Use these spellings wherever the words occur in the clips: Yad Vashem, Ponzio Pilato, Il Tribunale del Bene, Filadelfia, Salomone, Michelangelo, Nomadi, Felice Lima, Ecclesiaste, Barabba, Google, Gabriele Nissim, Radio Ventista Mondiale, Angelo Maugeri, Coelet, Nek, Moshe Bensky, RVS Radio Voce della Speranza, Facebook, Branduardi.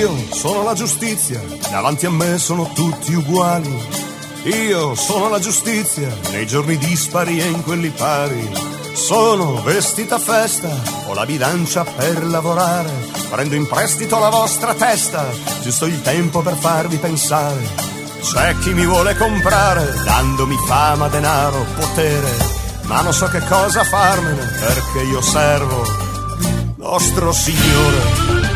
Io sono la giustizia, davanti a me sono tutti uguali. Io sono la giustizia, nei giorni dispari e in quelli pari. Sono vestita a festa, ho la bilancia per lavorare. Prendo in prestito la vostra testa, giusto il tempo per farvi pensare. C'è chi mi vuole comprare, dandomi fama, denaro, potere. Ma non so che cosa farmene, perché io servo nostro Signore.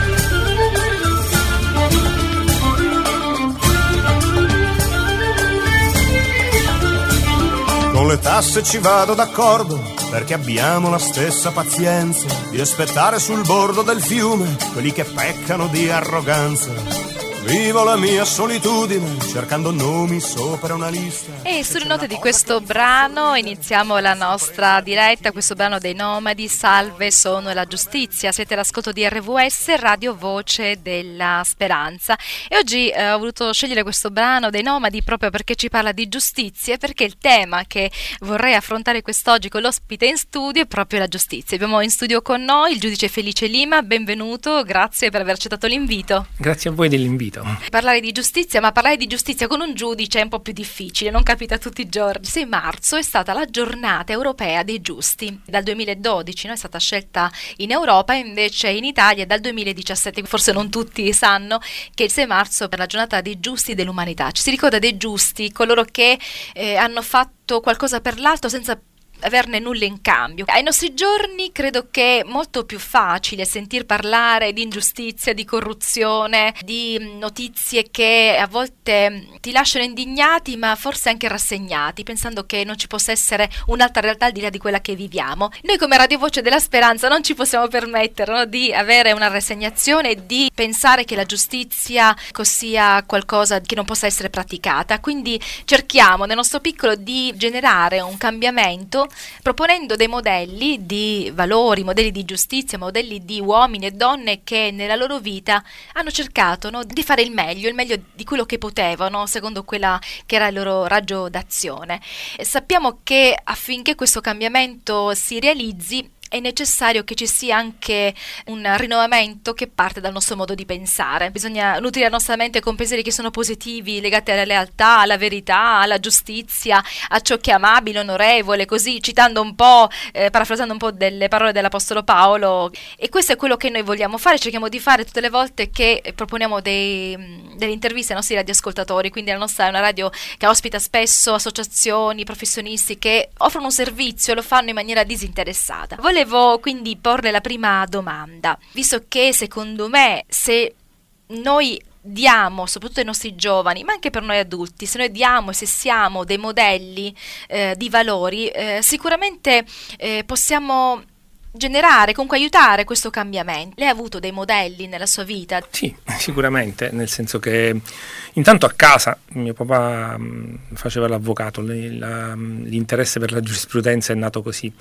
Con le tasse ci vado d'accordo, perché abbiamo la stessa pazienza di aspettare sul bordo del fiume quelli che peccano di arroganza. Vivo la mia solitudine, cercando nomi sopra una lista. E sulle note di questo brano iniziamo la nostra diretta, questo brano dei Nomadi, Salve sono la giustizia. Siete all'ascolto di RVS, Radio Voce della Speranza. E oggi ho voluto scegliere questo brano dei Nomadi proprio perché ci parla di giustizia, perché il tema che vorrei affrontare quest'oggi con l'ospite in studio è proprio la giustizia. Abbiamo in studio con noi il giudice Felice Lima, benvenuto, grazie per aver accettato l'invito. Grazie a voi dell'invito. Parlare di giustizia, ma parlare di giustizia con un giudice è un po' più difficile, non capita tutti i giorni. 6 marzo è stata la giornata europea dei giusti. Dal 2012 è stata scelta in Europa, invece in Italia dal 2017. Forse non tutti sanno che il 6 marzo è la giornata dei giusti dell'umanità. Ci si ricorda dei giusti, coloro che hanno fatto qualcosa per l'altro senza averne nulla in cambio. Ai nostri giorni credo che è molto più facile sentir parlare di ingiustizia, di corruzione, di notizie che a volte ti lasciano indignati ma forse anche rassegnati, pensando che non ci possa essere un'altra realtà al di là di quella che viviamo. Noi come Radio Voce della Speranza non ci possiamo permettere, no, di avere una rassegnazione, di pensare che la giustizia sia qualcosa che non possa essere praticata, quindi cerchiamo nel nostro piccolo di generare un cambiamento proponendo dei modelli di valori, modelli di giustizia, modelli di uomini e donne che nella loro vita hanno cercato, no, di fare il meglio di quello che potevano, secondo quella che era il loro raggio d'azione. E sappiamo che affinché questo cambiamento si realizzi è necessario che ci sia anche un rinnovamento che parte dal nostro modo di pensare. Bisogna nutrire la nostra mente con pensieri che sono positivi, legati alla lealtà, alla verità, alla giustizia, a ciò che è amabile, onorevole, così citando un po', parafrasando un po' delle parole dell'Apostolo Paolo. E questo è quello che noi vogliamo fare, cerchiamo di fare tutte le volte che proponiamo delle interviste ai nostri radioascoltatori. Quindi la nostra è una radio che ospita spesso associazioni, professionisti che offrono un servizio e lo fanno in maniera disinteressata. Volevo quindi porle la prima domanda, visto che secondo me se noi diamo, soprattutto ai nostri giovani, ma anche per noi adulti, se noi diamo e se siamo dei modelli di valori, sicuramente possiamo generare, comunque aiutare questo cambiamento. Lei ha avuto dei modelli nella sua vita? Sì, sicuramente, nel senso che intanto a casa mio papà faceva l'avvocato, l'interesse per la giurisprudenza è nato così.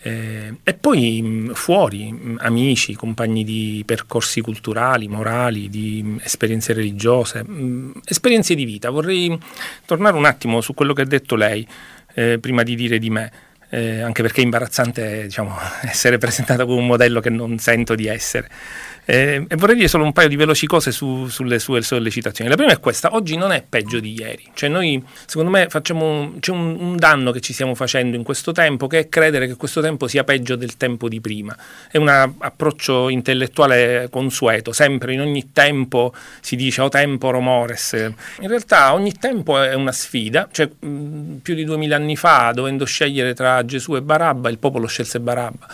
E poi fuori, amici, compagni di percorsi culturali, morali, di esperienze religiose, esperienze di vita. Vorrei tornare un attimo su quello che ha detto lei prima di dire di me, anche perché è imbarazzante, essere presentata come un modello che non sento di essere. E vorrei dire solo un paio di veloci cose sulle sue sollecitazioni. La prima è questa: oggi non è peggio di ieri, noi secondo me c'è un danno che ci stiamo facendo in questo tempo, che è credere che questo tempo sia peggio del tempo di prima. È un approccio intellettuale consueto, sempre in ogni tempo si dice o temporo mores. In realtà ogni tempo è una sfida, più di 2000 anni fa, dovendo scegliere tra Gesù e Barabba, il popolo scelse Barabba.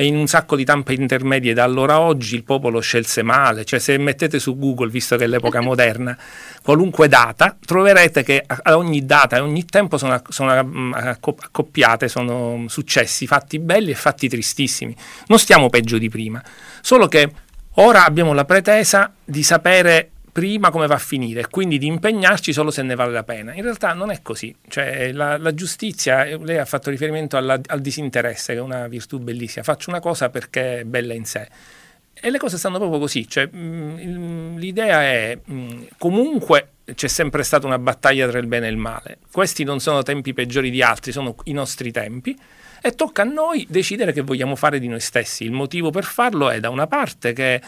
E in un sacco di tappe intermedie da allora a oggi il popolo scelse male, se mettete su Google, visto che è l'epoca moderna, qualunque data, troverete che a ogni data e ogni tempo sono accoppiate, sono successi fatti belli e fatti tristissimi. Non stiamo peggio di prima, solo che ora abbiamo la pretesa di sapere prima come va a finire, quindi di impegnarci solo se ne vale la pena. In realtà non è così, la giustizia, lei ha fatto riferimento al disinteresse, che è una virtù bellissima. Faccio una cosa perché è bella in sé, e le cose stanno proprio così, l'idea è comunque c'è sempre stata una battaglia tra il bene e il male. Questi non sono tempi peggiori di altri, sono i nostri tempi, e tocca a noi decidere che vogliamo fare di noi stessi. Il motivo per farlo è da una parte che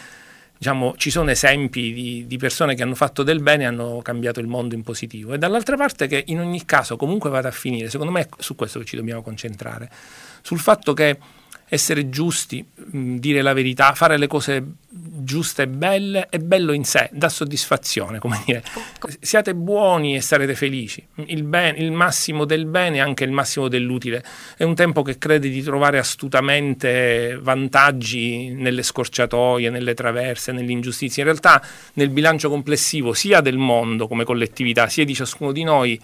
diciamo, ci sono esempi di persone che hanno fatto del bene e hanno cambiato il mondo in positivo, e dall'altra parte che in ogni caso comunque vada a finire, secondo me è su questo che ci dobbiamo concentrare, sul fatto che essere giusti, dire la verità, fare le cose giuste e belle è bello in sé, dà soddisfazione, come dire, siate buoni e sarete felici, il massimo del bene è anche il massimo dell'utile, è un tempo che crede di trovare astutamente vantaggi nelle scorciatoie, nelle traverse, nell'ingiustizia, in realtà nel bilancio complessivo sia del mondo come collettività sia di ciascuno di noi,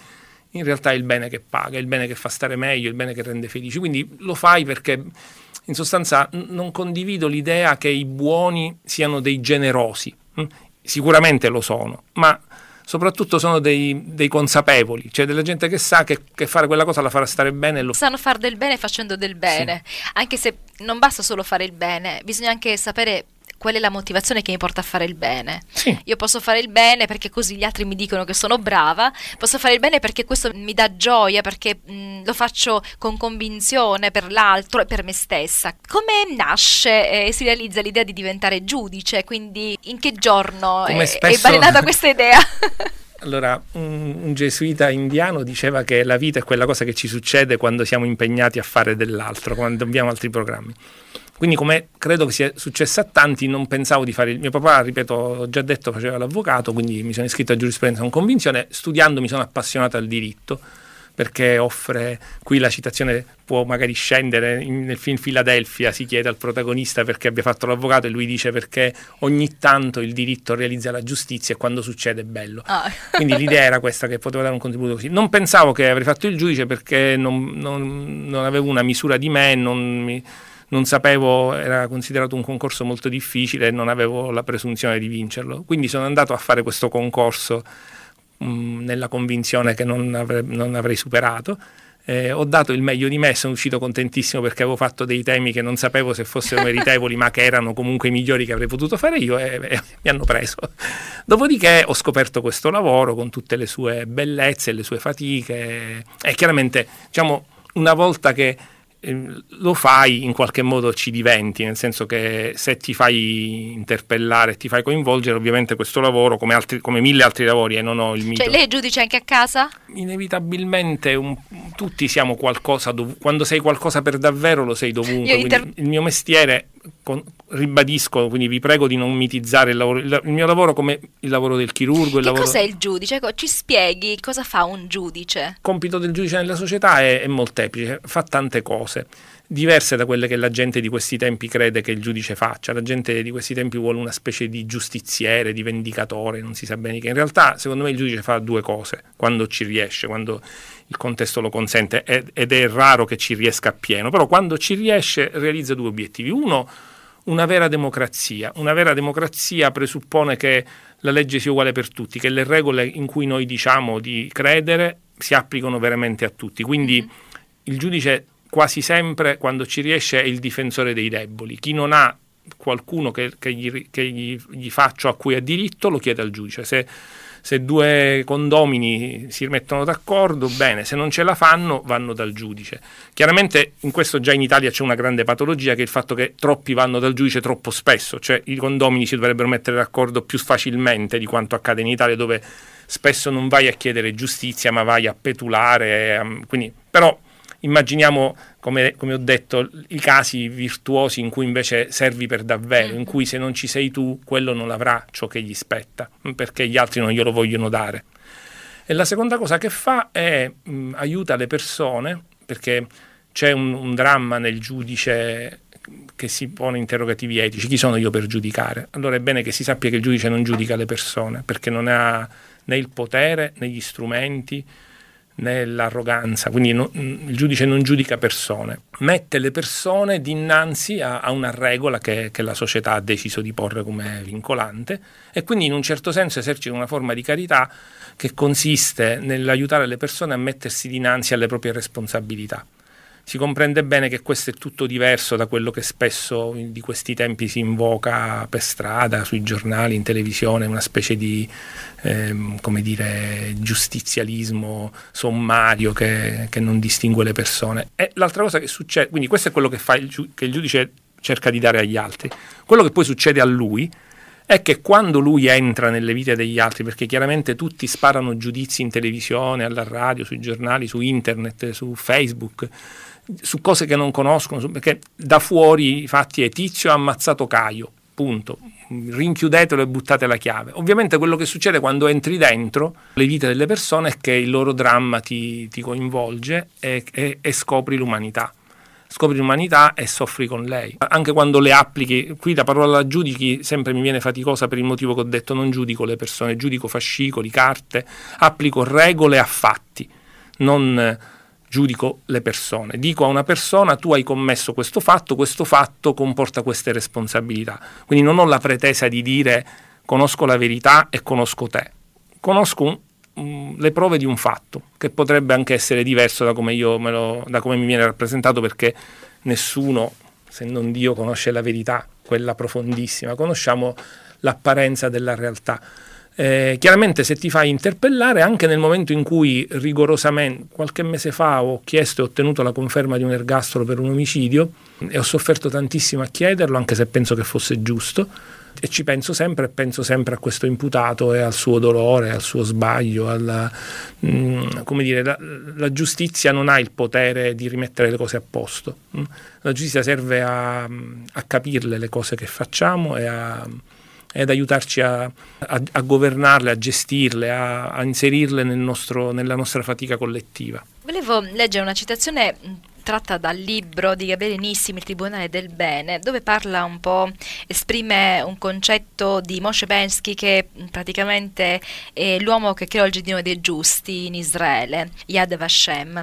in realtà è il bene che paga, è il bene che fa stare meglio, è il bene che rende felici, quindi lo fai perché... In sostanza non condivido l'idea che i buoni siano dei generosi, sicuramente lo sono, ma soprattutto sono dei consapevoli, cioè della gente che sa che fare quella cosa la farà stare bene. Sanno fare del bene facendo del bene, sì. Anche se non basta solo fare il bene, bisogna anche sapere qual è la motivazione che mi porta a fare il bene. Sì. Io posso fare il bene perché così gli altri mi dicono che sono brava, posso fare il bene perché questo mi dà gioia, perché lo faccio con convinzione per l'altro e per me stessa. Come nasce e si realizza l'idea di diventare giudice? Quindi in che giorno è balenata questa idea? Allora, un gesuita indiano diceva che la vita è quella cosa che ci succede quando siamo impegnati a fare dell'altro, quando abbiamo altri programmi. Quindi, come credo che sia successo a tanti, non pensavo di fare... Mio papà, ripeto, ho già detto, faceva l'avvocato, quindi mi sono iscritto a giurisprudenza con convinzione. Studiando mi sono appassionato al diritto, perché offre... Qui la citazione può magari scendere, nel film Filadelfia si chiede al protagonista perché abbia fatto l'avvocato e lui dice perché ogni tanto il diritto realizza la giustizia e quando succede è bello. Ah. Quindi l'idea era questa, che poteva dare un contributo così. Non pensavo che avrei fatto il giudice perché non avevo una misura di me, non sapevo, era considerato un concorso molto difficile e non avevo la presunzione di vincerlo, quindi sono andato a fare questo concorso nella convinzione che non avrei superato. Ho dato il meglio di me, sono uscito contentissimo perché avevo fatto dei temi che non sapevo se fossero meritevoli ma che erano comunque i migliori che avrei potuto fare io, e mi hanno preso. Dopodiché ho scoperto questo lavoro con tutte le sue bellezze e le sue fatiche, e chiaramente, diciamo, una volta che lo fai, in qualche modo ci diventi, nel senso che se ti fai interpellare, ti fai coinvolgere, ovviamente questo lavoro, come mille altri lavori, e non ho il mito. Cioè, lei è giudice anche a casa? Inevitabilmente tutti siamo qualcosa, quando sei qualcosa per davvero lo sei dovunque. Il mio mestiere, ribadisco, quindi vi prego di non mitizzare il lavoro, il mio lavoro come il lavoro del chirurgo. Cos'è il giudice? Ci spieghi cosa fa un giudice? Il compito del giudice nella società è molteplice, fa tante cose diverse da quelle che la gente di questi tempi crede che il giudice faccia. La gente di questi tempi vuole una specie di giustiziere, di vendicatore, non si sa bene che. In realtà, secondo me, il giudice fa due cose quando ci riesce, quando il contesto lo consente, ed è raro che ci riesca appieno, però quando ci riesce realizza due obiettivi. Uno, una vera democrazia. Una vera democrazia presuppone che la legge sia uguale per tutti, che le regole in cui noi diciamo di credere si applicano veramente a tutti. Quindi il giudice quasi sempre, quando ci riesce, è il difensore dei deboli. Chi non ha qualcuno che gli faccia, a cui ha diritto, lo chiede al giudice. Se due condomini si mettono d'accordo, bene, se non ce la fanno vanno dal giudice. Chiaramente in questo già in Italia c'è una grande patologia, che è il fatto che troppi vanno dal giudice troppo spesso, cioè i condomini si dovrebbero mettere d'accordo più facilmente di quanto accade in Italia, dove spesso non vai a chiedere giustizia ma vai a petulare, quindi però... Immaginiamo, come ho detto, i casi virtuosi in cui invece servi per davvero, in cui se non ci sei tu, quello non avrà ciò che gli spetta, perché gli altri non glielo vogliono dare. E la seconda cosa che fa è aiuta le persone, perché c'è un dramma nel giudice che si pone interrogativi etici: chi sono io per giudicare? Allora è bene che si sappia che il giudice non giudica le persone, perché non ha né il potere né gli strumenti, nell'arroganza, quindi il giudice non giudica persone, mette le persone dinanzi a una regola che la società ha deciso di porre come vincolante, e quindi in un certo senso esercita una forma di carità che consiste nell'aiutare le persone a mettersi dinanzi alle proprie responsabilità. Si comprende bene che questo è tutto diverso da quello che spesso di questi tempi si invoca per strada, sui giornali, in televisione, una specie di giustizialismo sommario che non distingue le persone. E l'altra cosa che succede, quindi questo è quello che fa che il giudice cerca di dare agli altri. Quello che poi succede a lui è che quando lui entra nelle vite degli altri, perché chiaramente tutti sparano giudizi in televisione, alla radio, sui giornali, su internet, su Facebook, su cose che non conoscono, perché da fuori infatti è Tizio ha ammazzato Caio, punto, rinchiudetelo e buttate la chiave. Ovviamente quello che succede quando entri dentro le vite delle persone è che il loro dramma ti coinvolge e scopri l'umanità. Scopri l'umanità e soffri con lei. Anche quando le applichi, qui la parola giudichi sempre mi viene faticosa per il motivo che ho detto, non giudico le persone, giudico fascicoli, carte, applico regole a fatti, non giudico le persone. Dico a una persona: tu hai commesso questo fatto comporta queste responsabilità. Quindi non ho la pretesa di dire conosco la verità e conosco te. Conosco le prove di un fatto che potrebbe anche essere diverso da come mi viene rappresentato, perché nessuno, se non Dio, conosce la verità, quella profondissima. Conosciamo l'apparenza della realtà. Chiaramente se ti fai interpellare, anche nel momento in cui rigorosamente, qualche mese fa ho chiesto e ottenuto la conferma di un ergastolo per un omicidio e ho sofferto tantissimo a chiederlo, anche se penso che fosse giusto, e ci penso sempre a questo imputato e al suo dolore, al suo sbaglio, la giustizia non ha il potere di rimettere le cose a posto. La giustizia serve a capirle le cose che facciamo ed aiutarci a governarle, a gestirle, a inserirle nella nostra fatica collettiva. Volevo leggere una citazione tratta dal libro di Gabriele Nissim, Il Tribunale del Bene, dove parla un po', esprime un concetto di Moshe Bensky, che praticamente è l'uomo che creò il giardino dei giusti in Israele, Yad Vashem,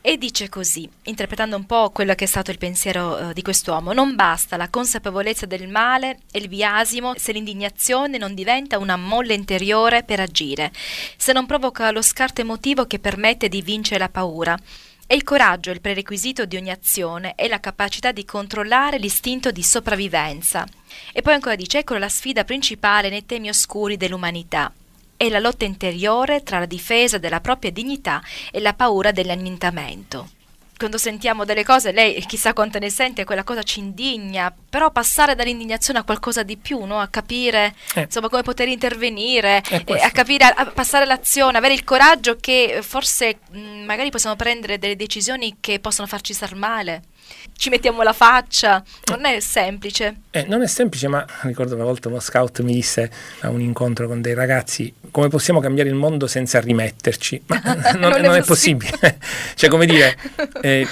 e dice così, interpretando un po' quello che è stato il pensiero di quest'uomo: non basta la consapevolezza del male e il biasimo se l'indignazione non diventa una molla interiore per agire, se non provoca lo scarto emotivo che permette di vincere la paura. E il coraggio è il prerequisito di ogni azione, è la capacità di controllare l'istinto di sopravvivenza. E poi ancora dice: ecco la sfida principale nei temi oscuri dell'umanità. È la lotta interiore tra la difesa della propria dignità e la paura dell'annientamento. Quando sentiamo delle cose, lei chissà quanto ne sente, quella cosa ci indigna, però passare dall'indignazione a qualcosa di più, no? A capire insomma come poter intervenire, a capire, a passare l'azione, avere il coraggio che forse magari possiamo prendere delle decisioni che possono farci star male. Ci mettiamo la faccia, non è semplice. Non è semplice, ma ricordo una volta uno scout mi disse a un incontro con dei ragazzi: come possiamo cambiare il mondo senza rimetterci? Ma non è possibile. Cioè, come dire,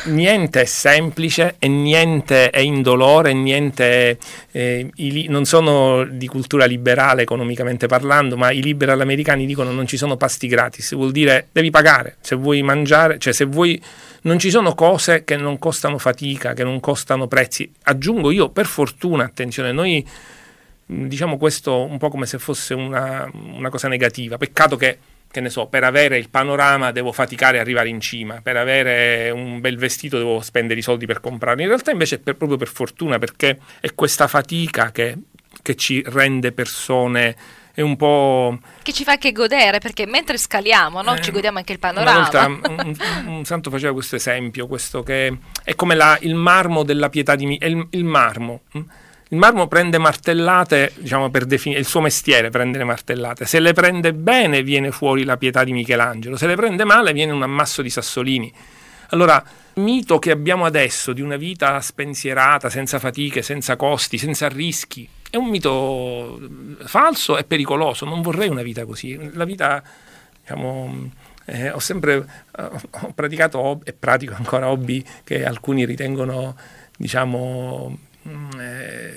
niente è semplice e niente è indolore, e niente non sono di cultura liberale economicamente parlando, ma i liberal americani dicono non ci sono pasti gratis, vuol dire devi pagare se vuoi mangiare, cioè se vuoi. Non ci sono cose che non costano fatica, che non costano prezzi. Aggiungo io, per fortuna, attenzione, noi diciamo questo un po' come se fosse una cosa negativa. Peccato che ne so, per avere il panorama devo faticare a arrivare in cima, per avere un bel vestito devo spendere i soldi per comprarlo. In realtà invece è proprio per fortuna, perché è questa fatica che ci rende persone... È un po' che ci fa anche godere, perché mentre scaliamo, no? Ci godiamo anche il panorama. Una volta un santo faceva questo esempio, questo che è come il marmo della pietà di il marmo. Il marmo prende martellate, diciamo, per definire il suo mestiere, prendere martellate. Se le prende bene viene fuori la pietà di Michelangelo, se le prende male viene un ammasso di sassolini. Allora, il mito che abbiamo adesso di una vita spensierata, senza fatiche, senza costi, senza rischi, è un mito falso e pericoloso. Non vorrei una vita così. La vita, diciamo, ho praticato e pratico ancora hobby che alcuni ritengono, diciamo,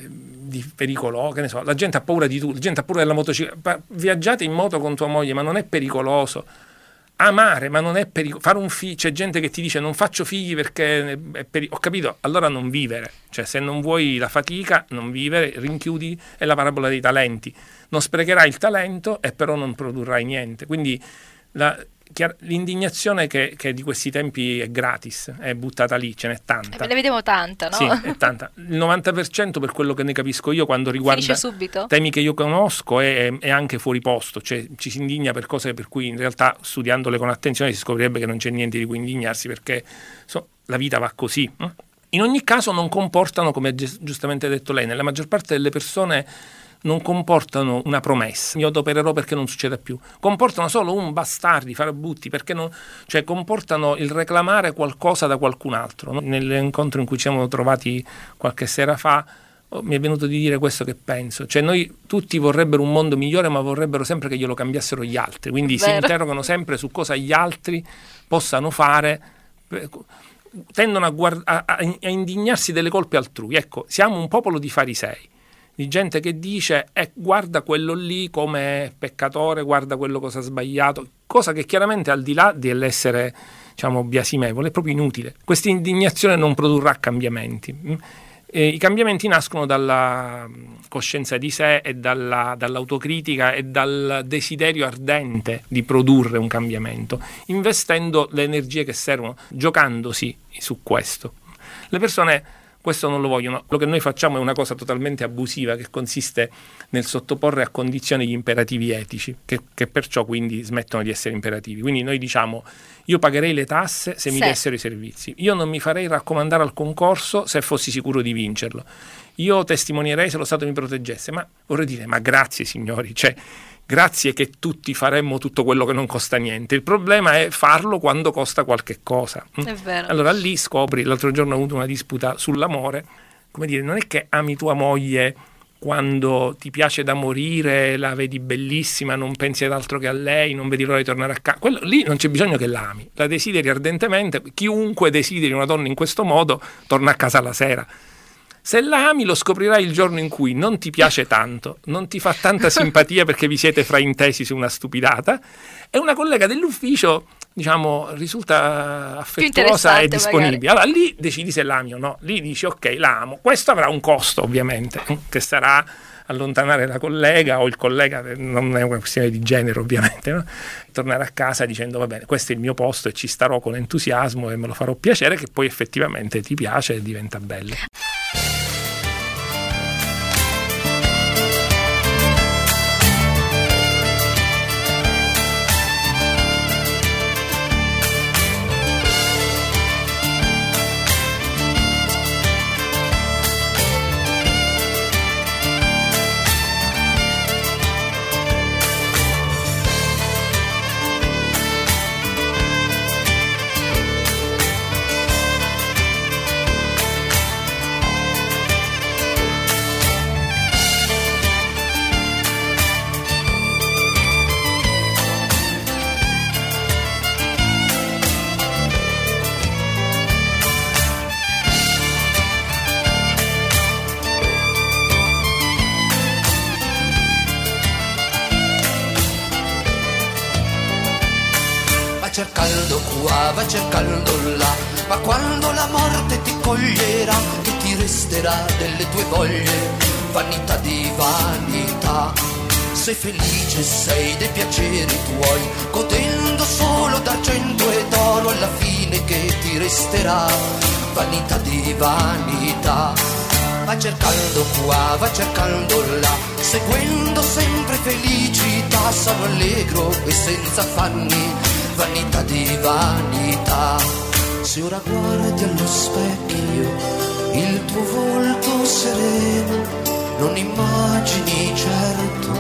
di pericoloso, che ne so, la gente ha paura di tutto, la gente ha paura della motocicletta. Viaggiate in moto con tua moglie, ma non è pericoloso. Amare, ma non è pericoloso. Fare un figlio, c'è gente che ti dice non faccio figli perché ho capito, allora non vivere, cioè se non vuoi la fatica non vivere, rinchiudi. È la parabola dei talenti: non sprecherai il talento e però non produrrai niente. Quindi l'indignazione che di questi tempi è gratis, è buttata lì, ce n'è tanta. Ne vediamo tanta, no? Sì, è tanta. Il 90% per quello che ne capisco io quando riguarda temi che io conosco è anche fuori posto, cioè ci si indigna per cose per cui in realtà studiandole con attenzione si scoprirebbe che non c'è niente di cui indignarsi, perché la vita va così. In ogni caso non comportano, come ha giustamente detto lei, nella maggior parte delle persone non comportano una promessa, mi adopererò perché non succeda più, comportano solo un bastardi, farabutti, perché non, cioè comportano il reclamare qualcosa da qualcun altro, no? Nell'incontro in cui ci siamo trovati qualche sera fa, mi è venuto di dire questo che penso, cioè noi tutti vorrebbero un mondo migliore ma vorrebbero sempre che glielo cambiassero gli altri, quindi si interrogano sempre su cosa gli altri possano fare, tendono a indignarsi delle colpe altrui. Ecco, siamo un popolo di farisei, di gente che dice guarda quello lì come peccatore, guarda quello cosa ha sbagliato, cosa che chiaramente al di là dell'essere, diciamo, biasimevole, è proprio inutile. Questa indignazione non produrrà cambiamenti. I cambiamenti nascono dalla coscienza di sé e dall'autocritica e dal desiderio ardente di produrre un cambiamento, investendo le energie che servono, giocandosi su questo. Le persone questo non lo vogliono. Quello che noi facciamo è una cosa totalmente abusiva, che consiste nel sottoporre a condizioni gli imperativi etici, che perciò quindi smettono di essere imperativi. Quindi noi diciamo: io pagherei le tasse se mi dessero i servizi, io non mi farei raccomandare al concorso se fossi sicuro di vincerlo, io testimonierei se lo Stato mi proteggesse. Ma vorrei dire, ma grazie signori, cioè grazie che tutti faremmo tutto quello che non costa niente. Il problema è farlo quando costa qualche cosa. È vero. Allora lì scopri, l'altro giorno ho avuto una disputa sull'amore, come dire, non è che ami tua moglie quando ti piace da morire, la vedi bellissima, non pensi ad altro che a lei, non vedi l'ora di tornare a casa. Quello lì non c'è bisogno che la ami, la desideri ardentemente, chiunque desideri una donna in questo modo torna a casa la sera. Se la ami lo scoprirai il giorno in cui non ti piace tanto, non ti fa tanta simpatia perché vi siete fraintesi su una stupidata, e una collega dell'ufficio, diciamo, risulta affettuosa e disponibile. Magari. Allora lì decidi se l'ami o no, lì dici ok, la amo. Questo avrà un costo ovviamente, che sarà allontanare la collega o il collega, non è una questione di genere ovviamente, no? Tornare a casa dicendo va bene, questo è il mio posto e ci starò con entusiasmo e me lo farò piacere, che poi effettivamente ti piace e diventa bello. Cercando qua, va cercando là, ma quando la morte ti coglierà, che ti resterà delle tue voglie? Vanità di vanità, sei felice, sei dei piaceri tuoi, godendo solo d'argento e d'oro, alla fine che ti resterà? Vanità di vanità, va cercando qua, va cercando là, seguendo sempre felicità, sono allegro e senza affanni. Vanità di vanità, se ora guardi allo specchio il tuo volto sereno, non immagini certo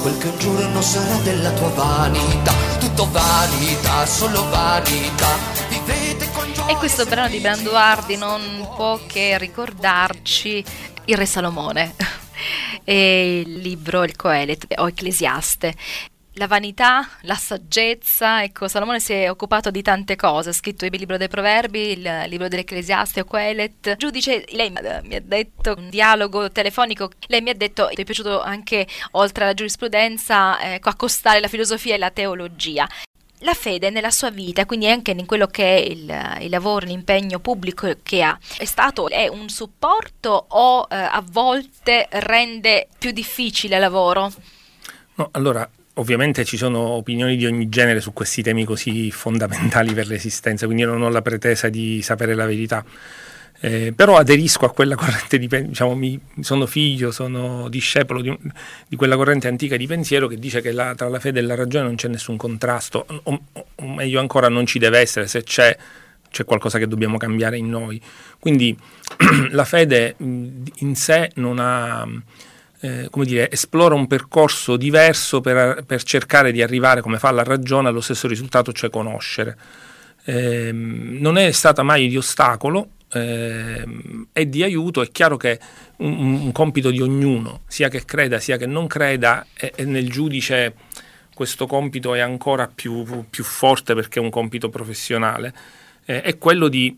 quel che un giorno sarà della tua vanità. Tutto vanità, solo vanità, vivete con gioia. E questo brano di Branduardi non può che ricordarci il re Salomone e il libro, il Coelet o Ecclesiaste. La vanità, la saggezza, ecco, Salomone si è occupato di tante cose, ha scritto il libro dei Proverbi, il libro dell'Ecclesiaste o Coelet. Giudice, lei mi ha detto, un dialogo telefonico, lei mi ha detto, ti è piaciuto anche, oltre alla giurisprudenza, accostare la filosofia e la teologia. La fede nella sua vita, quindi anche in quello che è il lavoro, l'impegno pubblico che ha, è un supporto o a volte rende più difficile il lavoro? No, allora... Ovviamente ci sono opinioni di ogni genere su questi temi così fondamentali per l'esistenza, quindi io non ho la pretesa di sapere la verità, però aderisco a quella corrente di sono figlio, sono discepolo di quella corrente antica di pensiero che dice che tra la fede e la ragione non c'è nessun contrasto, o meglio ancora non ci deve essere, se c'è c'è qualcosa che dobbiamo cambiare in noi. Quindi la fede in sé non ha, esplora un percorso diverso per cercare di arrivare, come fa la ragione, allo stesso risultato, cioè conoscere. Non è stata mai di ostacolo, è di aiuto. È chiaro che un compito di ognuno, sia che creda sia che non creda, è nel giudice. Questo compito è ancora più forte, perché è un compito professionale, è quello di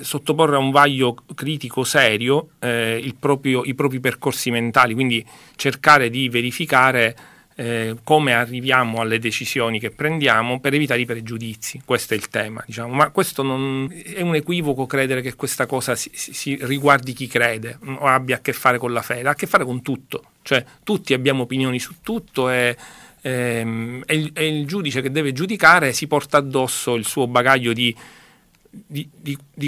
sottoporre a un vaglio critico serio i propri percorsi mentali, quindi cercare di verificare come arriviamo alle decisioni che prendiamo per evitare i pregiudizi. Questo è il tema, diciamo. Ma questo non è un equivoco, credere che questa cosa si riguardi chi crede o abbia a che fare con la fede. Ha a che fare con tutto, cioè tutti abbiamo opinioni su tutto e il giudice che deve giudicare si porta addosso il suo bagaglio di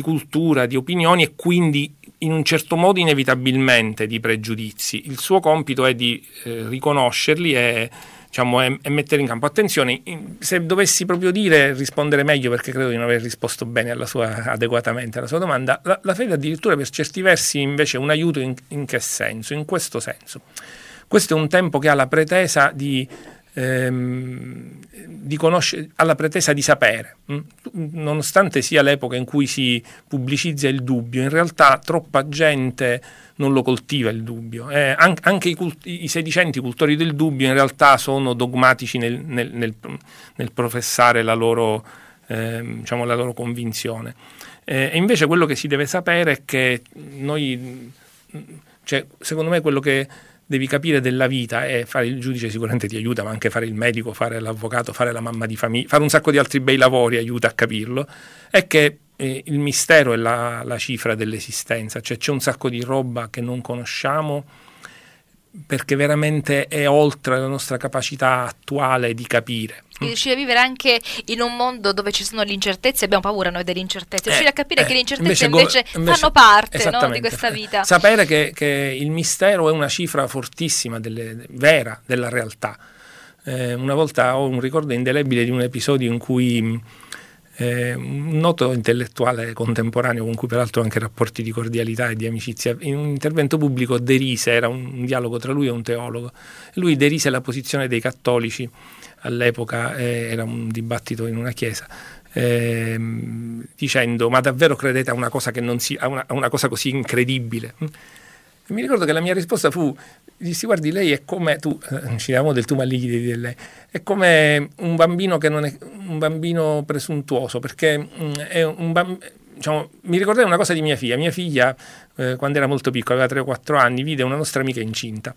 cultura, di opinioni, e quindi in un certo modo inevitabilmente di pregiudizi. Il suo compito è di riconoscerli e mettere in campo. Attenzione, se dovessi proprio rispondere meglio, perché credo di non aver risposto bene adeguatamente alla sua domanda, la fede addirittura per certi versi invece è un aiuto. In che senso? In questo senso: questo è un tempo che ha la pretesa di conoscere, alla pretesa di sapere. Nonostante sia l'epoca in cui si pubblicizza il dubbio, in realtà troppa gente non lo coltiva il dubbio. Anche i sedicenti cultori del dubbio in realtà sono dogmatici nel professare la loro convinzione. E invece quello che si deve sapere è che noi, cioè, secondo me, quello che devi capire della vita, e fare il giudice sicuramente ti aiuta, ma anche fare il medico, fare l'avvocato, fare la mamma di famiglia, fare un sacco di altri bei lavori aiuta a capirlo, è che il mistero è la cifra dell'esistenza. Cioè c'è un sacco di roba che non conosciamo perché veramente è oltre la nostra capacità attuale di capire. Riuscire a vivere anche in un mondo dove ci sono le incertezze, abbiamo paura noi delle incertezze, riuscire a capire che le incertezze invece fanno parte, no, di questa vita. Sapere che il mistero è una cifra fortissima, vera, della realtà. Una volta ho un ricordo indelebile di un episodio in cui un noto intellettuale contemporaneo, con cui peraltro anche rapporti di cordialità e di amicizia, in un intervento pubblico derise, era un dialogo tra lui e un teologo, lui derise la posizione dei cattolici all'epoca, era un dibattito in una chiesa, dicendo: ma davvero credete a una cosa che non si, a una cosa così incredibile? E mi ricordo che la mia risposta fu: guardi, lei è come tu, ci davamo del tu, ma lì di lei, è come un bambino che non è un bambino presuntuoso, perché è un bambino. Diciamo, mi ricordai una cosa di mia figlia, quando era molto piccola, aveva 3 o 4 anni, vide una nostra amica incinta.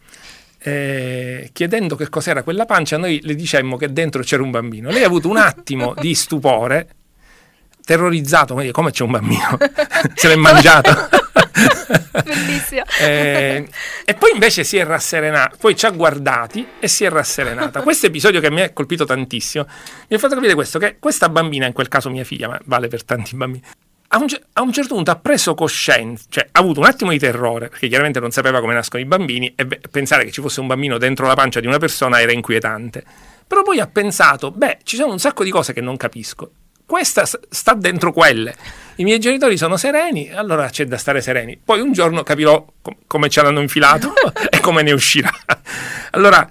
Chiedendo che cos'era quella pancia, noi le dicemmo che dentro c'era un bambino. Lei ha avuto un attimo di stupore, terrorizzato, come c'è un bambino? Se l'è mangiato. Bellissimo. E poi invece si è rasserenata, poi ci ha guardati e si è rasserenata. Questo episodio, che mi ha colpito tantissimo, mi ha fatto capire questo, che questa bambina, in quel caso mia figlia, ma vale per tanti bambini, a un certo punto ha preso coscienza, cioè ha avuto un attimo di terrore, perché chiaramente non sapeva come nascono i bambini, e pensare che ci fosse un bambino dentro la pancia di una persona era inquietante. Però poi ha pensato: ci sono un sacco di cose che non capisco, questa sta dentro quelle. I miei genitori sono sereni, allora c'è da stare sereni. Poi un giorno capirò come ce l'hanno infilato e come ne uscirà. Allora,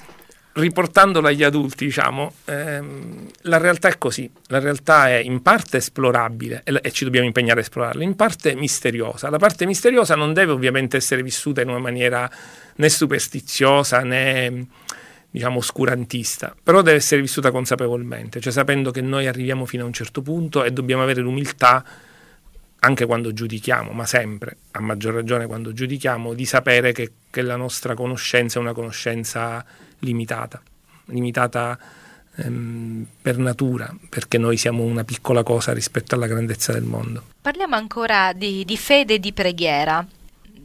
riportandola agli adulti, diciamo, la realtà è così. La realtà è in parte esplorabile e ci dobbiamo impegnare a esplorarla, in parte misteriosa. La parte misteriosa non deve ovviamente essere vissuta in una maniera né superstiziosa né, diciamo, oscurantista, però deve essere vissuta consapevolmente, cioè sapendo che noi arriviamo fino a un certo punto e dobbiamo avere l'umiltà, anche quando giudichiamo, ma sempre, a maggior ragione quando giudichiamo, di sapere che la nostra conoscenza è una conoscenza limitata per natura, perché noi siamo una piccola cosa rispetto alla grandezza del mondo. Parliamo ancora di fede e di preghiera.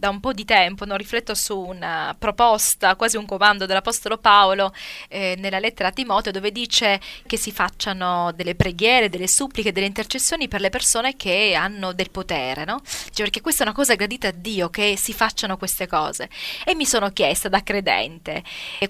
da un po' di tempo, non rifletto su una proposta, quasi un comando dell'Apostolo Paolo nella lettera a Timoteo, dove dice che si facciano delle preghiere, delle suppliche, delle intercessioni per le persone che hanno del potere, no? Cioè, perché questa è una cosa gradita a Dio, che si facciano queste cose. E mi sono chiesta da credente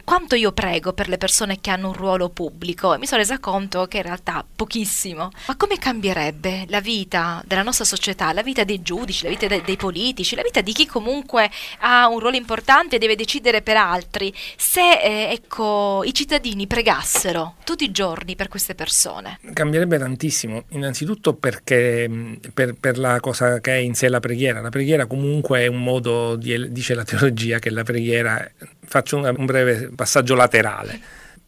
quanto io prego per le persone che hanno un ruolo pubblico, e mi sono resa conto che in realtà pochissimo. Ma come cambierebbe la vita della nostra società, la vita dei giudici, la vita dei politici, la vita di chi comunque ha un ruolo importante e deve decidere per altri, se i cittadini pregassero tutti i giorni per queste persone? Cambierebbe tantissimo, innanzitutto perché per la cosa che è in sé la preghiera. La preghiera comunque è un modo, dice la teologia, che la preghiera, faccio un breve passaggio laterale,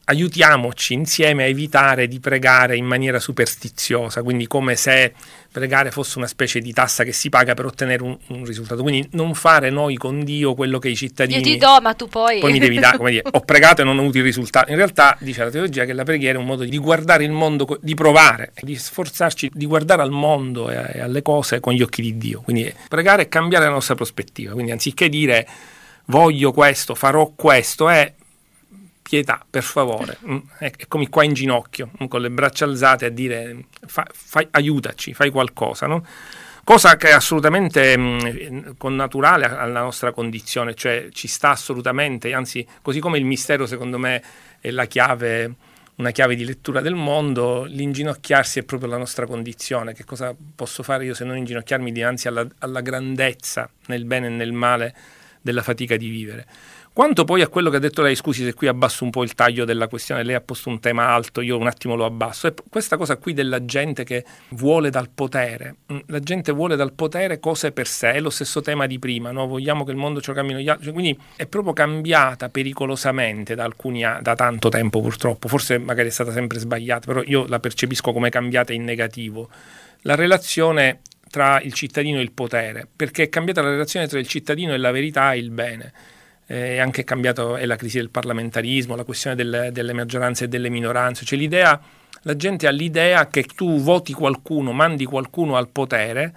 aiutiamoci insieme a evitare di pregare in maniera superstiziosa, quindi come se pregare fosse una specie di tassa che si paga per ottenere un risultato. Quindi non fare noi con Dio quello che i cittadini... Io ti do, ma tu poi mi devi dare, come dire, ho pregato e non ho avuto il risultato. In realtà dice la teologia che la preghiera è un modo di guardare il mondo, di provare, di sforzarci di guardare al mondo e alle cose con gli occhi di Dio. Quindi pregare è cambiare la nostra prospettiva, quindi anziché dire voglio questo, farò questo, è pietà, per favore, eccomi qua in ginocchio, con le braccia alzate a dire aiutaci, fai qualcosa, no? Cosa che è assolutamente connaturale alla nostra condizione, cioè ci sta assolutamente, anzi, così come il mistero secondo me è la chiave, una chiave di lettura del mondo, l'inginocchiarsi è proprio la nostra condizione. Che cosa posso fare io se non inginocchiarmi dinanzi alla grandezza nel bene e nel male della fatica di vivere? Quanto poi a quello che ha detto lei, scusi se qui abbasso un po' il taglio della questione, lei ha posto un tema alto, io un attimo lo abbasso, è questa cosa qui della gente che vuole dal potere, la gente vuole dal potere cose per sé, è lo stesso tema di prima, no? Vogliamo che il mondo ce lo cammino gli altri, quindi è proprio cambiata pericolosamente da tanto tempo purtroppo, forse magari è stata sempre sbagliata, però io la percepisco come cambiata in negativo, la relazione tra il cittadino e il potere, perché è cambiata la relazione tra il cittadino e la verità e il bene. È anche cambiato la crisi del parlamentarismo, la questione delle maggioranze e delle minoranze, cioè l'idea, la gente ha l'idea che tu voti qualcuno, mandi qualcuno al potere,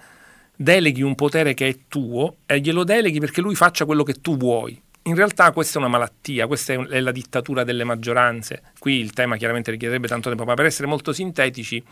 deleghi un potere che è tuo e glielo deleghi perché lui faccia quello che tu vuoi. In realtà questa è una malattia, questa è la dittatura delle maggioranze. Qui il tema chiaramente richiederebbe tanto tempo, ma per essere molto sintetici,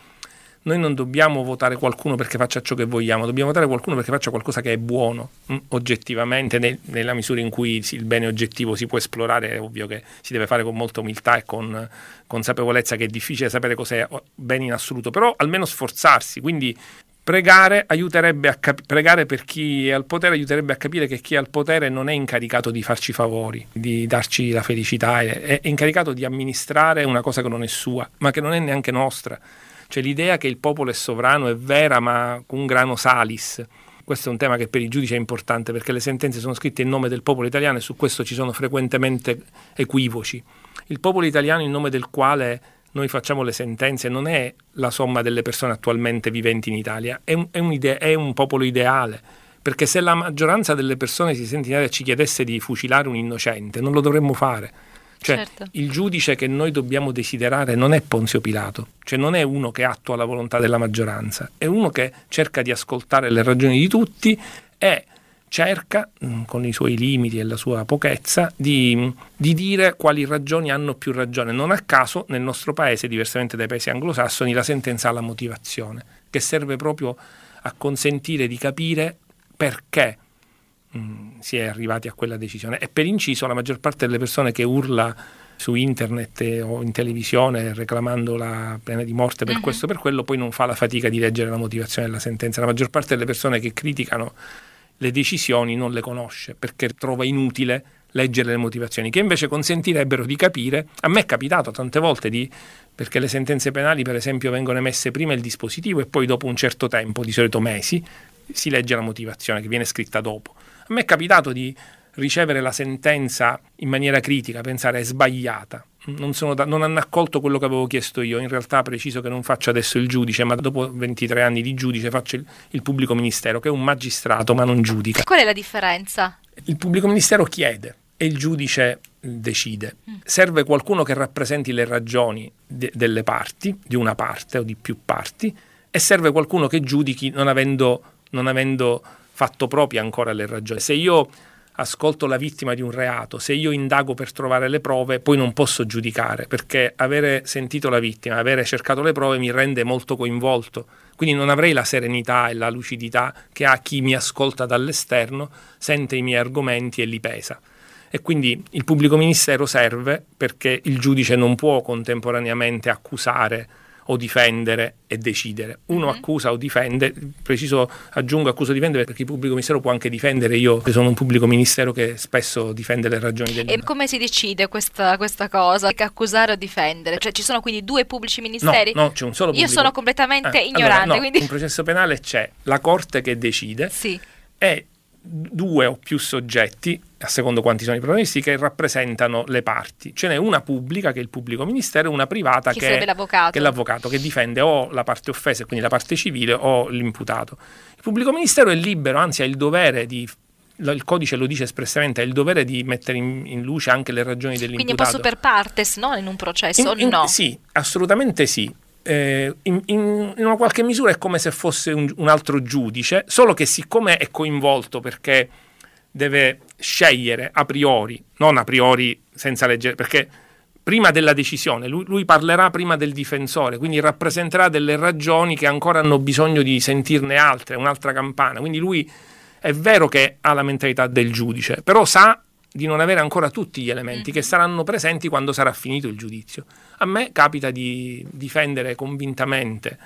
noi non dobbiamo votare qualcuno perché faccia ciò che vogliamo, dobbiamo votare qualcuno perché faccia qualcosa che è buono, oggettivamente, nella misura in cui il bene oggettivo si può esplorare, è ovvio che si deve fare con molta umiltà e con consapevolezza che è difficile sapere cos'è bene in assoluto, però almeno sforzarsi, quindi pregare aiuterebbe a pregare per chi è al potere aiuterebbe a capire che chi è al potere non è incaricato di farci favori, di darci la felicità, è incaricato di amministrare una cosa che non è sua, ma che non è neanche nostra. Cioè l'idea che il popolo è sovrano è vera, ma con grano salis. Questo è un tema che per i giudici è importante, perché le sentenze sono scritte in nome del popolo italiano e su questo ci sono frequentemente equivoci. Il popolo italiano in nome del quale noi facciamo le sentenze non è la somma delle persone attualmente viventi in Italia, è un popolo ideale, perché se la maggioranza delle persone si sente in Italia e ci chiedesse di fucilare un innocente, non lo dovremmo fare. Cioè, certo. Il giudice che noi dobbiamo desiderare non è Ponzio Pilato, cioè non è uno che attua la volontà della maggioranza, è uno che cerca di ascoltare le ragioni di tutti e cerca, con i suoi limiti e la sua pochezza, di dire quali ragioni hanno più ragione. Non a caso nel nostro paese, diversamente dai paesi anglosassoni, la sentenza ha la motivazione, che serve proprio a consentire di capire perché si è arrivati a quella decisione. E per inciso la maggior parte delle persone che urla su internet o in televisione reclamando la pena di morte per questo o per quello poi non fa la fatica di leggere la motivazione della sentenza. La maggior parte delle persone che criticano le decisioni non le conosce perché trova inutile leggere le motivazioni, che invece consentirebbero di capire. A me è capitato tante volte perché le sentenze penali per esempio vengono emesse prima il dispositivo e poi dopo un certo tempo, di solito mesi, si legge la motivazione che viene scritta dopo. A me è capitato di ricevere la sentenza in maniera critica, pensare è sbagliata, non hanno accolto quello che avevo chiesto io, in realtà preciso che non faccio adesso il giudice, ma dopo 23 anni di giudice faccio il pubblico ministero, che è un magistrato ma non giudica. Qual è la differenza? Il pubblico ministero chiede e il giudice decide. Serve qualcuno che rappresenti le ragioni delle parti, di una parte o di più parti, e serve qualcuno che giudichi non avendo fatto proprie ancora le ragioni. Se io ascolto la vittima di un reato, se io indago per trovare le prove, poi non posso giudicare, perché avere sentito la vittima, avere cercato le prove mi rende molto coinvolto, quindi non avrei la serenità e la lucidità che ha chi mi ascolta dall'esterno, sente i miei argomenti e li pesa. E quindi il pubblico ministero serve perché il giudice non può contemporaneamente accusare o difendere e decidere. Uno accusa o difende, preciso aggiungo accusa o difende perché il pubblico ministero può anche difendere. Io sono un pubblico ministero che spesso difende le ragioni degli altri. E come si decide questa cosa? Che accusare o difendere? Cioè ci sono quindi due pubblici ministeri? No, c'è un solo pubblico. Io sono completamente ignorante. Allora, quindi un processo penale c'è la corte che decide sì. E due o più soggetti, a secondo quanti sono i protagonisti, che rappresentano le parti. Ce n'è una pubblica che è il pubblico ministero e una privata che è l'avvocato, che difende o la parte offesa, quindi la parte civile, o l'imputato. Il pubblico ministero è libero, anzi ha il dovere di, il codice lo dice espressamente, ha il dovere di mettere in luce anche le ragioni dell'imputato. Quindi è un po' super partes, no? In un processo no? Sì, assolutamente sì. In una qualche misura è come se fosse un altro giudice, solo che siccome è coinvolto perché deve scegliere a priori, non a priori senza leggere, perché prima della decisione lui parlerà prima del difensore, quindi rappresenterà delle ragioni che ancora hanno bisogno di sentirne altre, un'altra campana, quindi lui è vero che ha la mentalità del giudice, però sa di non avere ancora tutti gli elementi che saranno presenti quando sarà finito il giudizio. A me capita di difendere convintamente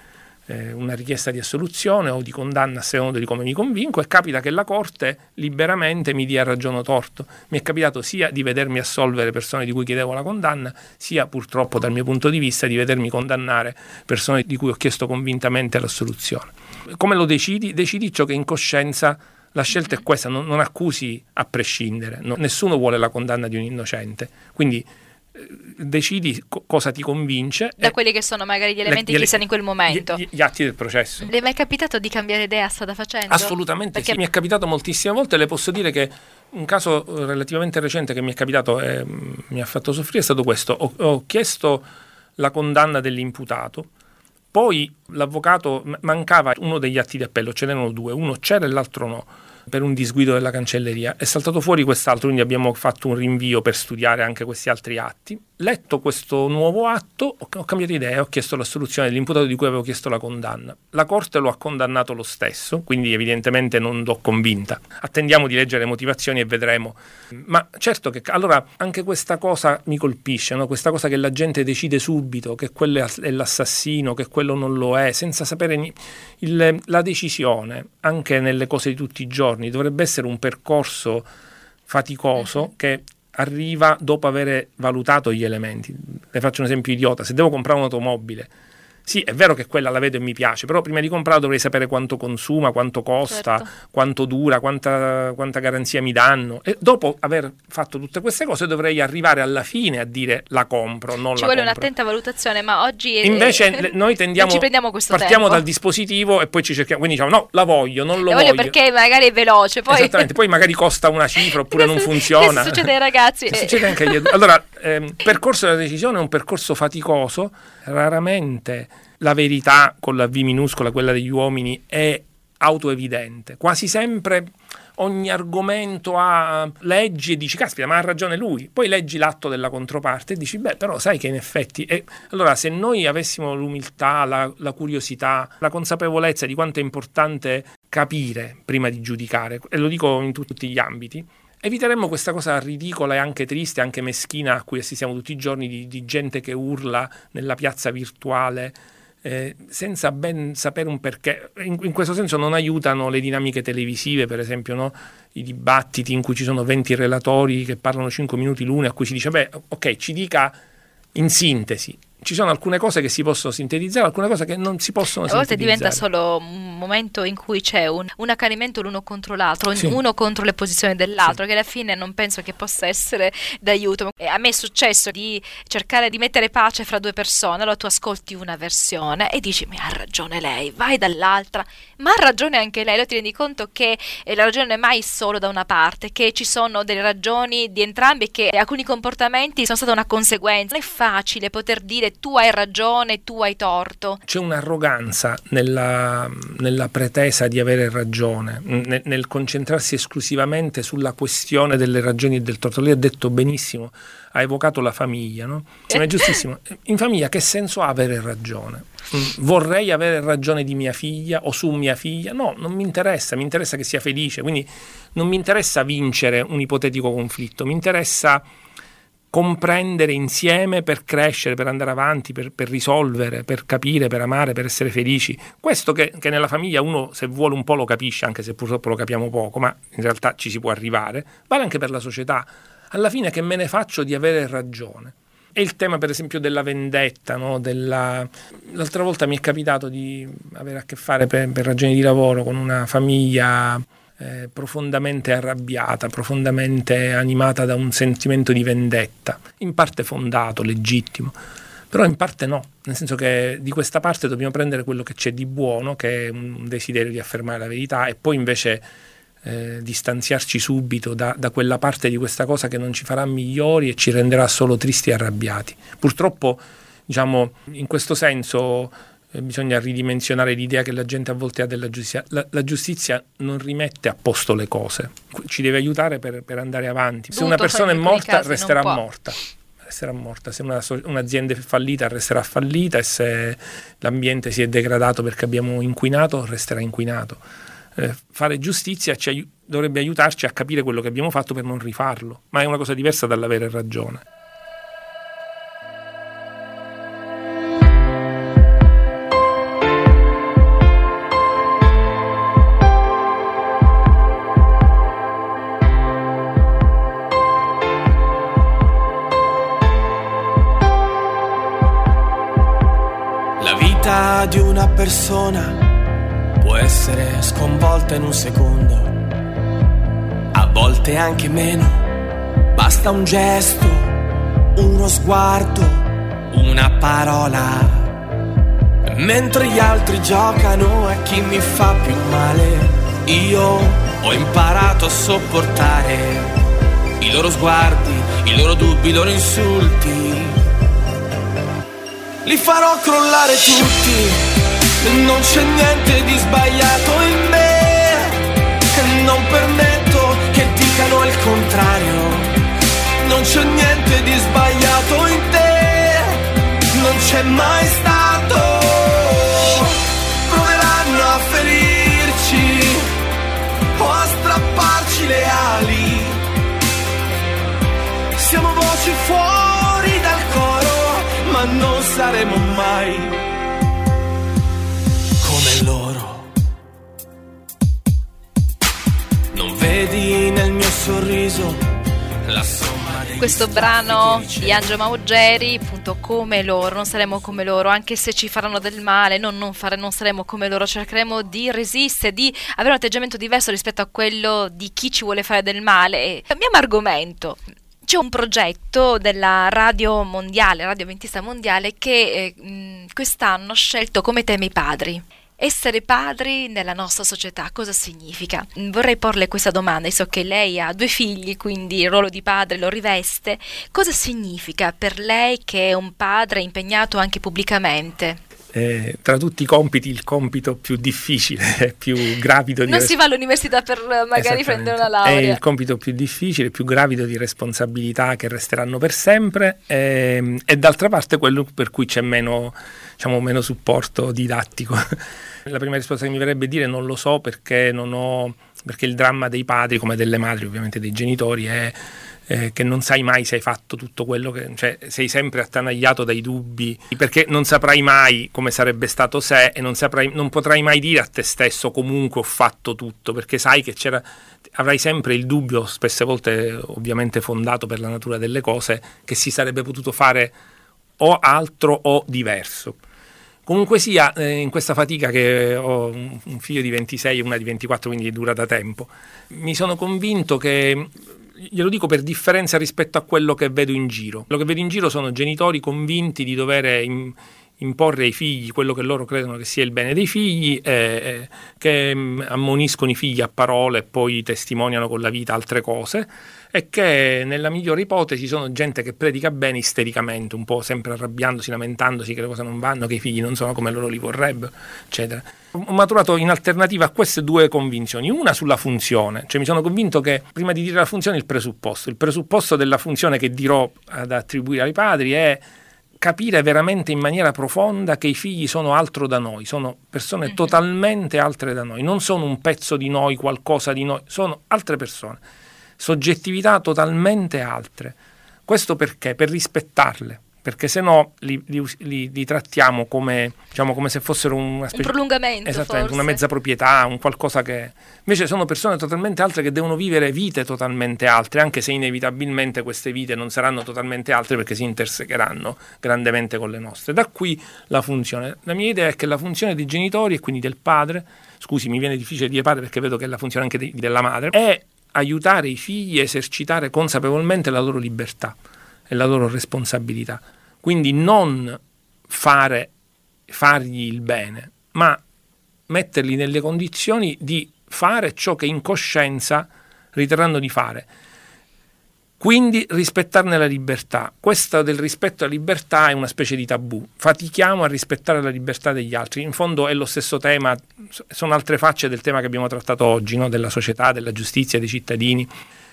una richiesta di assoluzione o di condanna a seconda di come mi convinco, e capita che la Corte liberamente mi dia ragione o torto. Mi è capitato sia di vedermi assolvere persone di cui chiedevo la condanna, sia purtroppo dal mio punto di vista di vedermi condannare persone di cui ho chiesto convintamente l'assoluzione. Come lo decidi? Decidi ciò che in coscienza. La scelta è questa, non accusi a prescindere, nessuno vuole la condanna di un innocente, quindi decidi cosa ti convince da quelli che sono magari gli elementi che stanno in quel momento, gli atti del processo. Le è mai capitato di cambiare idea strada facendo? Assolutamente. Perché sì, mi è capitato moltissime volte. Le posso dire che un caso relativamente recente che mi è capitato e mi ha fatto soffrire è stato questo. Ho chiesto la condanna dell'imputato. Poi l'avvocato, mancava uno degli atti di appello, ce n'erano due, uno c'era e l'altro no, per un disguido della cancelleria. È saltato fuori quest'altro, quindi abbiamo fatto un rinvio per studiare anche questi altri atti. Letto questo nuovo atto, ho cambiato idea e ho chiesto l'assoluzione dell'imputato di cui avevo chiesto la condanna. La Corte lo ha condannato lo stesso, quindi evidentemente non l'ho convinta. Attendiamo di leggere le motivazioni e vedremo. Ma certo che allora anche questa cosa mi colpisce, no? Questa cosa che la gente decide subito, che quello è l'assassino, che quello non lo è, senza sapere la decisione, anche nelle cose di tutti i giorni, dovrebbe essere un percorso faticoso che arriva dopo avere valutato gli elementi. Le faccio un esempio idiota: se devo comprare un'automobile, sì, è vero che quella la vedo e mi piace, però prima di comprarla dovrei sapere quanto consuma, quanto costa, Certo. Quanto dura, quanta garanzia mi danno, e dopo aver fatto tutte queste cose dovrei arrivare alla fine a dire la compro, non ci la compro. Ci vuole un'attenta valutazione, ma oggi invece noi tendiamo, ci prendiamo questo partiamo tempo. Dal dispositivo e poi ci cerchiamo, quindi diciamo no, la voglio, non lo voglio. Perché magari è veloce, poi esattamente, poi magari costa una cifra oppure non funziona. Che succede ai ragazzi? Succede anche agli adulti. Allora, percorso della decisione è un percorso faticoso, raramente la verità con la V minuscola, quella degli uomini, è autoevidente. Quasi sempre ogni argomento ha leggi e dici caspita, ma ha ragione lui. Poi leggi l'atto della controparte e dici beh, però sai che in effetti allora se noi avessimo l'umiltà, la curiosità, la consapevolezza di quanto è importante capire prima di giudicare, e lo dico in tutti gli ambiti, eviteremmo questa cosa ridicola e anche triste, anche meschina a cui assistiamo tutti i giorni, di gente che urla nella piazza virtuale senza ben sapere un perché. In questo senso non aiutano le dinamiche televisive, per esempio, no? I dibattiti in cui ci sono 20 relatori che parlano 5 minuti l'uno, a cui si dice beh, ok, ci dica in sintesi. Ci sono alcune cose che si possono sintetizzare, alcune cose che non si possono sintetizzare. A volte diventa solo un momento in cui c'è un accanimento l'uno contro l'altro, sì. Uno contro le posizioni dell'altro, sì. Che alla fine non penso che possa essere d'aiuto. A me è successo di cercare di mettere pace fra due persone, allora tu ascolti una versione e dici ma ha ragione lei, vai dall'altra, ma ha ragione anche lei, allora ti rendi conto che la ragione non è mai solo da una parte, che ci sono delle ragioni di entrambi, che alcuni comportamenti sono stata una conseguenza. Non è facile poter dire dire tu hai ragione, tu hai torto. C'è un'arroganza nella pretesa di avere ragione, nel concentrarsi esclusivamente sulla questione delle ragioni e del torto. Lei ha detto benissimo, ha evocato la famiglia, no? È giustissimo. In famiglia che senso ha avere ragione? Vorrei avere ragione di mia figlia o su mia figlia? No, non mi interessa, mi interessa che sia felice, quindi non mi interessa vincere un ipotetico conflitto, mi interessa comprendere insieme per crescere, per andare avanti, per risolvere, per capire, per amare, per essere felici. Questo che nella famiglia uno, se vuole, un po' lo capisce, anche se purtroppo lo capiamo poco, ma in realtà ci si può arrivare, vale anche per la società. Alla fine che me ne faccio di avere ragione? È il tema, per esempio, della vendetta, no? L'altra volta mi è capitato di avere a che fare per ragioni di lavoro con una famiglia profondamente arrabbiata, profondamente animata da un sentimento di vendetta, in parte fondato, legittimo, però in parte no, nel senso che di questa parte dobbiamo prendere quello che c'è di buono, che è un desiderio di affermare la verità, e poi invece distanziarci subito da quella parte di questa cosa che non ci farà migliori e ci renderà solo tristi e arrabbiati. Purtroppo, diciamo, in questo senso bisogna ridimensionare l'idea che la gente a volte ha della giustizia. La giustizia non rimette a posto le cose, ci deve aiutare per andare avanti. Se una persona è morta, resterà morta. Se un'azienda è fallita, resterà fallita, e se l'ambiente si è degradato perché abbiamo inquinato, resterà inquinato. Fare giustizia dovrebbe aiutarci a capire quello che abbiamo fatto per non rifarlo, ma è una cosa diversa dall'avere ragione. Di una persona può essere sconvolta in un secondo, a volte anche meno. Basta un gesto, uno sguardo, una parola. Mentre gli altri giocano a chi mi fa più male, io ho imparato a sopportare i loro sguardi, i loro dubbi, i loro insulti. Li farò crollare tutti, non c'è niente di sbagliato in me, non permetto che dicano il contrario, non c'è niente di sbagliato in te, non c'è mai stato. Proveranno a ferirci o a strapparci le ali, siamo voci fuori dal coro, ma non saremo mai come loro. Non vedi nel mio sorriso la somma dei... Questo brano di Angelo Maugeri, appunto, come loro, non saremo come loro, anche se ci faranno del male, non saremo come loro, cercheremo di resistere, di avere un atteggiamento diverso rispetto a quello di chi ci vuole fare del male. Cambiamo argomento. C'è un progetto della Radio Mondiale, Radio Ventista Mondiale, che quest'anno ha scelto come tema i padri. Essere padri nella nostra società, cosa significa? Vorrei porle questa domanda, io so che lei ha 2 figli, quindi il ruolo di padre lo riveste. Cosa significa per lei che è un padre impegnato anche pubblicamente? Tra tutti i compiti, il compito più difficile, più gravido di... Non si va all'università per magari prendere una laurea. È il compito più difficile, più gravido di responsabilità che resteranno per sempre, e d'altra parte quello per cui c'è meno, diciamo, meno supporto didattico. La prima risposta che mi verrebbe dire non lo so, perché il dramma dei padri, come delle madri, ovviamente dei genitori, è che non sai mai se hai fatto tutto quello che... cioè sei sempre attanagliato dai dubbi, perché non saprai mai come sarebbe stato se, e non potrai mai dire a te stesso comunque ho fatto tutto, perché sai che avrai sempre il dubbio, spesse volte ovviamente fondato per la natura delle cose, che si sarebbe potuto fare o altro o diverso. Comunque sia, in questa fatica che ho un figlio di 26 e una di 24, quindi dura da tempo, mi sono convinto che... glielo dico per differenza rispetto a quello che vedo in giro. Quello che vedo in giro sono genitori convinti di dover imporre ai figli quello che loro credono che sia il bene dei figli, che ammoniscono i figli a parole e poi testimoniano con la vita altre cose, e che nella migliore ipotesi sono gente che predica bene istericamente, un po' sempre arrabbiandosi, lamentandosi che le cose non vanno, che i figli non sono come loro li vorrebbero, eccetera. Ho maturato in alternativa a queste due convinzioni, una sulla funzione, cioè mi sono convinto che prima di dire la funzione il presupposto della funzione che dirò ad attribuire ai padri è capire veramente in maniera profonda che i figli sono altro da noi, sono persone totalmente altre da noi, non sono un pezzo di noi, qualcosa di noi, sono altre persone, soggettività totalmente altre. Questo perché? Per rispettarle, perché se no li trattiamo come, diciamo, come se fossero una specie, un prolungamento, esattamente, forse, una mezza proprietà, un qualcosa che invece sono persone totalmente altre che devono vivere vite totalmente altre, anche se inevitabilmente queste vite non saranno totalmente altre perché si intersecheranno grandemente con le nostre. Da qui la funzione. La mia idea è che la funzione dei genitori e quindi del padre, scusi, mi viene difficile dire padre perché vedo che è la funzione anche della madre, è aiutare i figli a esercitare consapevolmente la loro libertà e la loro responsabilità, quindi non fargli il bene, ma metterli nelle condizioni di fare ciò che in coscienza riterranno di fare, quindi rispettarne la libertà. Questa del rispetto alla libertà è una specie di tabù, fatichiamo a rispettare la libertà degli altri, in fondo è lo stesso tema, sono altre facce del tema che abbiamo trattato oggi, no? Della società, della giustizia, dei cittadini,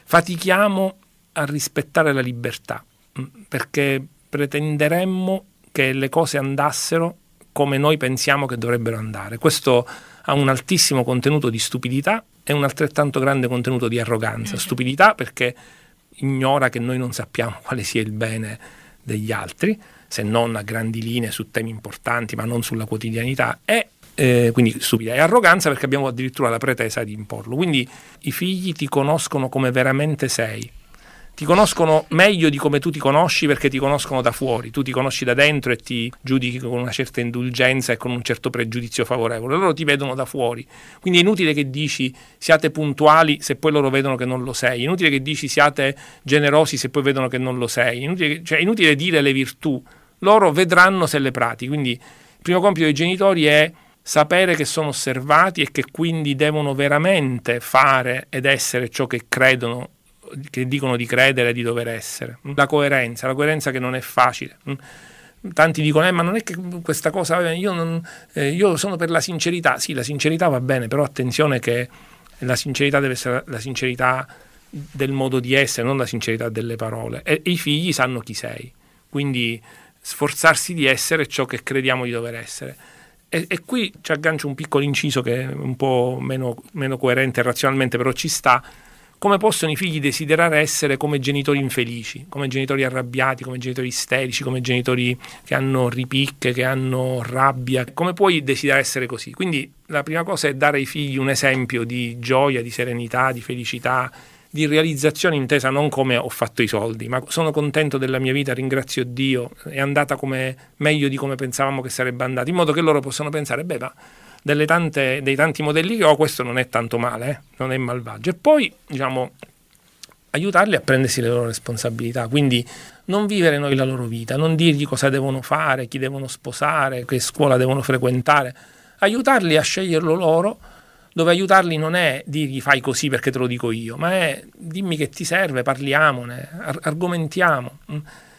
fatichiamo a rispettare la libertà perché pretenderemmo che le cose andassero come noi pensiamo che dovrebbero andare. Questo ha un altissimo contenuto di stupidità e un altrettanto grande contenuto di arroganza. Stupidità perché ignora che noi non sappiamo quale sia il bene degli altri, se non a grandi linee su temi importanti ma non sulla quotidianità, e quindi stupida, e arroganza perché abbiamo addirittura la pretesa di imporlo. Quindi i figli ti conoscono come veramente sei, ti conoscono meglio di come tu ti conosci perché ti conoscono da fuori, tu ti conosci da dentro e ti giudichi con una certa indulgenza e con un certo pregiudizio favorevole, loro ti vedono da fuori, quindi è inutile che dici siate puntuali se poi loro vedono che non lo sei, inutile che dici siate generosi se poi vedono che non lo sei, inutile dire le virtù, loro vedranno se le pratichi. Quindi il primo compito dei genitori è sapere che sono osservati e che quindi devono veramente fare ed essere ciò che credono, che dicono di credere e di dover essere. La coerenza che non è facile. Tanti dicono ma non è che questa cosa, io sono per la sincerità. Sì, la sincerità va bene, però attenzione che la sincerità deve essere la sincerità del modo di essere, non la sincerità delle parole, e i figli sanno chi sei, quindi sforzarsi di essere ciò che crediamo di dover essere. E qui ci aggancio un piccolo inciso che è un po' meno coerente razionalmente, però ci sta. Come possono i figli desiderare essere come genitori infelici, come genitori arrabbiati, come genitori isterici, come genitori che hanno ripicche, che hanno rabbia? Come puoi desiderare essere così? Quindi la prima cosa è dare ai figli un esempio di gioia, di serenità, di felicità, di realizzazione intesa non come ho fatto i soldi, ma sono contento della mia vita, ringrazio Dio, è andata come meglio di come pensavamo che sarebbe andata, in modo che loro possano pensare, dei tanti modelli che ho, questo non è tanto male, non è malvagio. E poi, aiutarli a prendersi le loro responsabilità, quindi non vivere noi la loro vita, non dirgli cosa devono fare, chi devono sposare, che scuola devono frequentare, aiutarli a sceglierlo loro, dove aiutarli non è dirgli fai così perché te lo dico io, ma è dimmi che ti serve, parliamone, argomentiamo.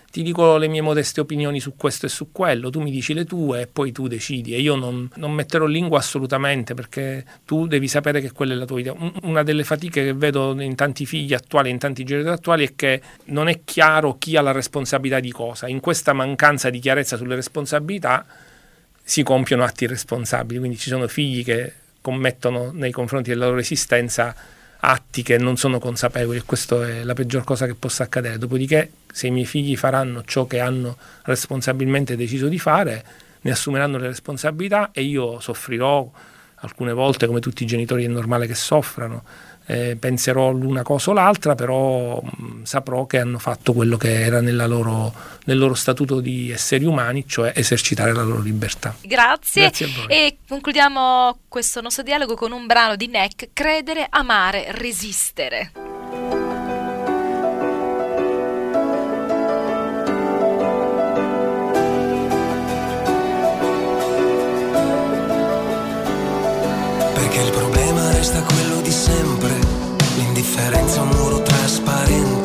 Ti dico le mie modeste opinioni su questo e su quello, tu mi dici le tue e poi tu decidi, e io non metterò lingua assolutamente perché tu devi sapere che quella è la tua idea. Una delle fatiche che vedo in tanti figli attuali, in tanti genitori attuali, è che non è chiaro chi ha la responsabilità di cosa. In questa mancanza di chiarezza sulle responsabilità si compiono atti irresponsabili, quindi ci sono figli che commettono nei confronti della loro esistenza atti che non sono consapevoli, e questa è la peggior cosa che possa accadere. Dopodiché, se i miei figli faranno ciò che hanno responsabilmente deciso di fare, ne assumeranno le responsabilità e io soffrirò alcune volte, come tutti i genitori è normale che soffrano, penserò l'una cosa o l'altra, però saprò che hanno fatto quello che era nel loro statuto di esseri umani, cioè esercitare la loro libertà. Grazie a voi. E concludiamo questo nostro dialogo con un brano di Nek, Credere, amare, resistere. Perché il problema resta quello di sempre, l'indifferenza un muro trasparente.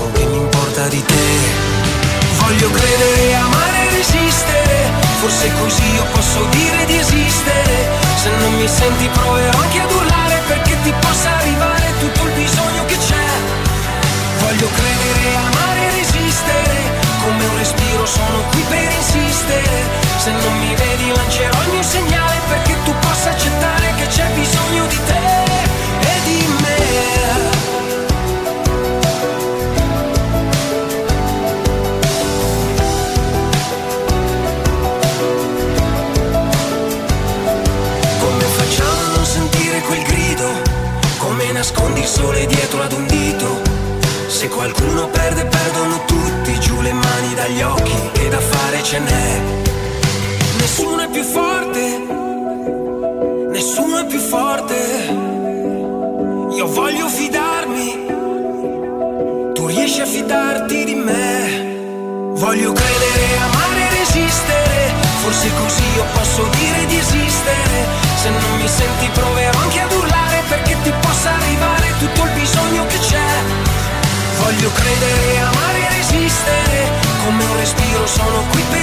quello che mi importa di te. Voglio credere, amare e resistere, forse così io posso dire di esistere. Se non mi senti proverò anche ad urlare, perché ti possa arrivare tutto il bisogno che c'è. Voglio credere, amare e resistere, come un respiro sono qui per insistere. Se non mi vedi lancerò il mio segnale, perché tu possa accettare che c'è bisogno di te e di me. Come facciamo a non sentire quel grido? Come nascondi il sole dietro ad un dito? Se qualcuno perde, perdono tutti, giù le mani dagli occhi, che da fare ce n'è. Nessuno è più forte, nessuno è più forte. Io voglio fidarmi, tu riesci a fidarti di me. Voglio credere, amare e resistere, forse così io posso dire di esistere. Se non mi senti proverò anche ad urlare, perché ti possa arrivare tutto il bisogno che c'è. Voglio credere, amare e resistere, come un respiro sono qui per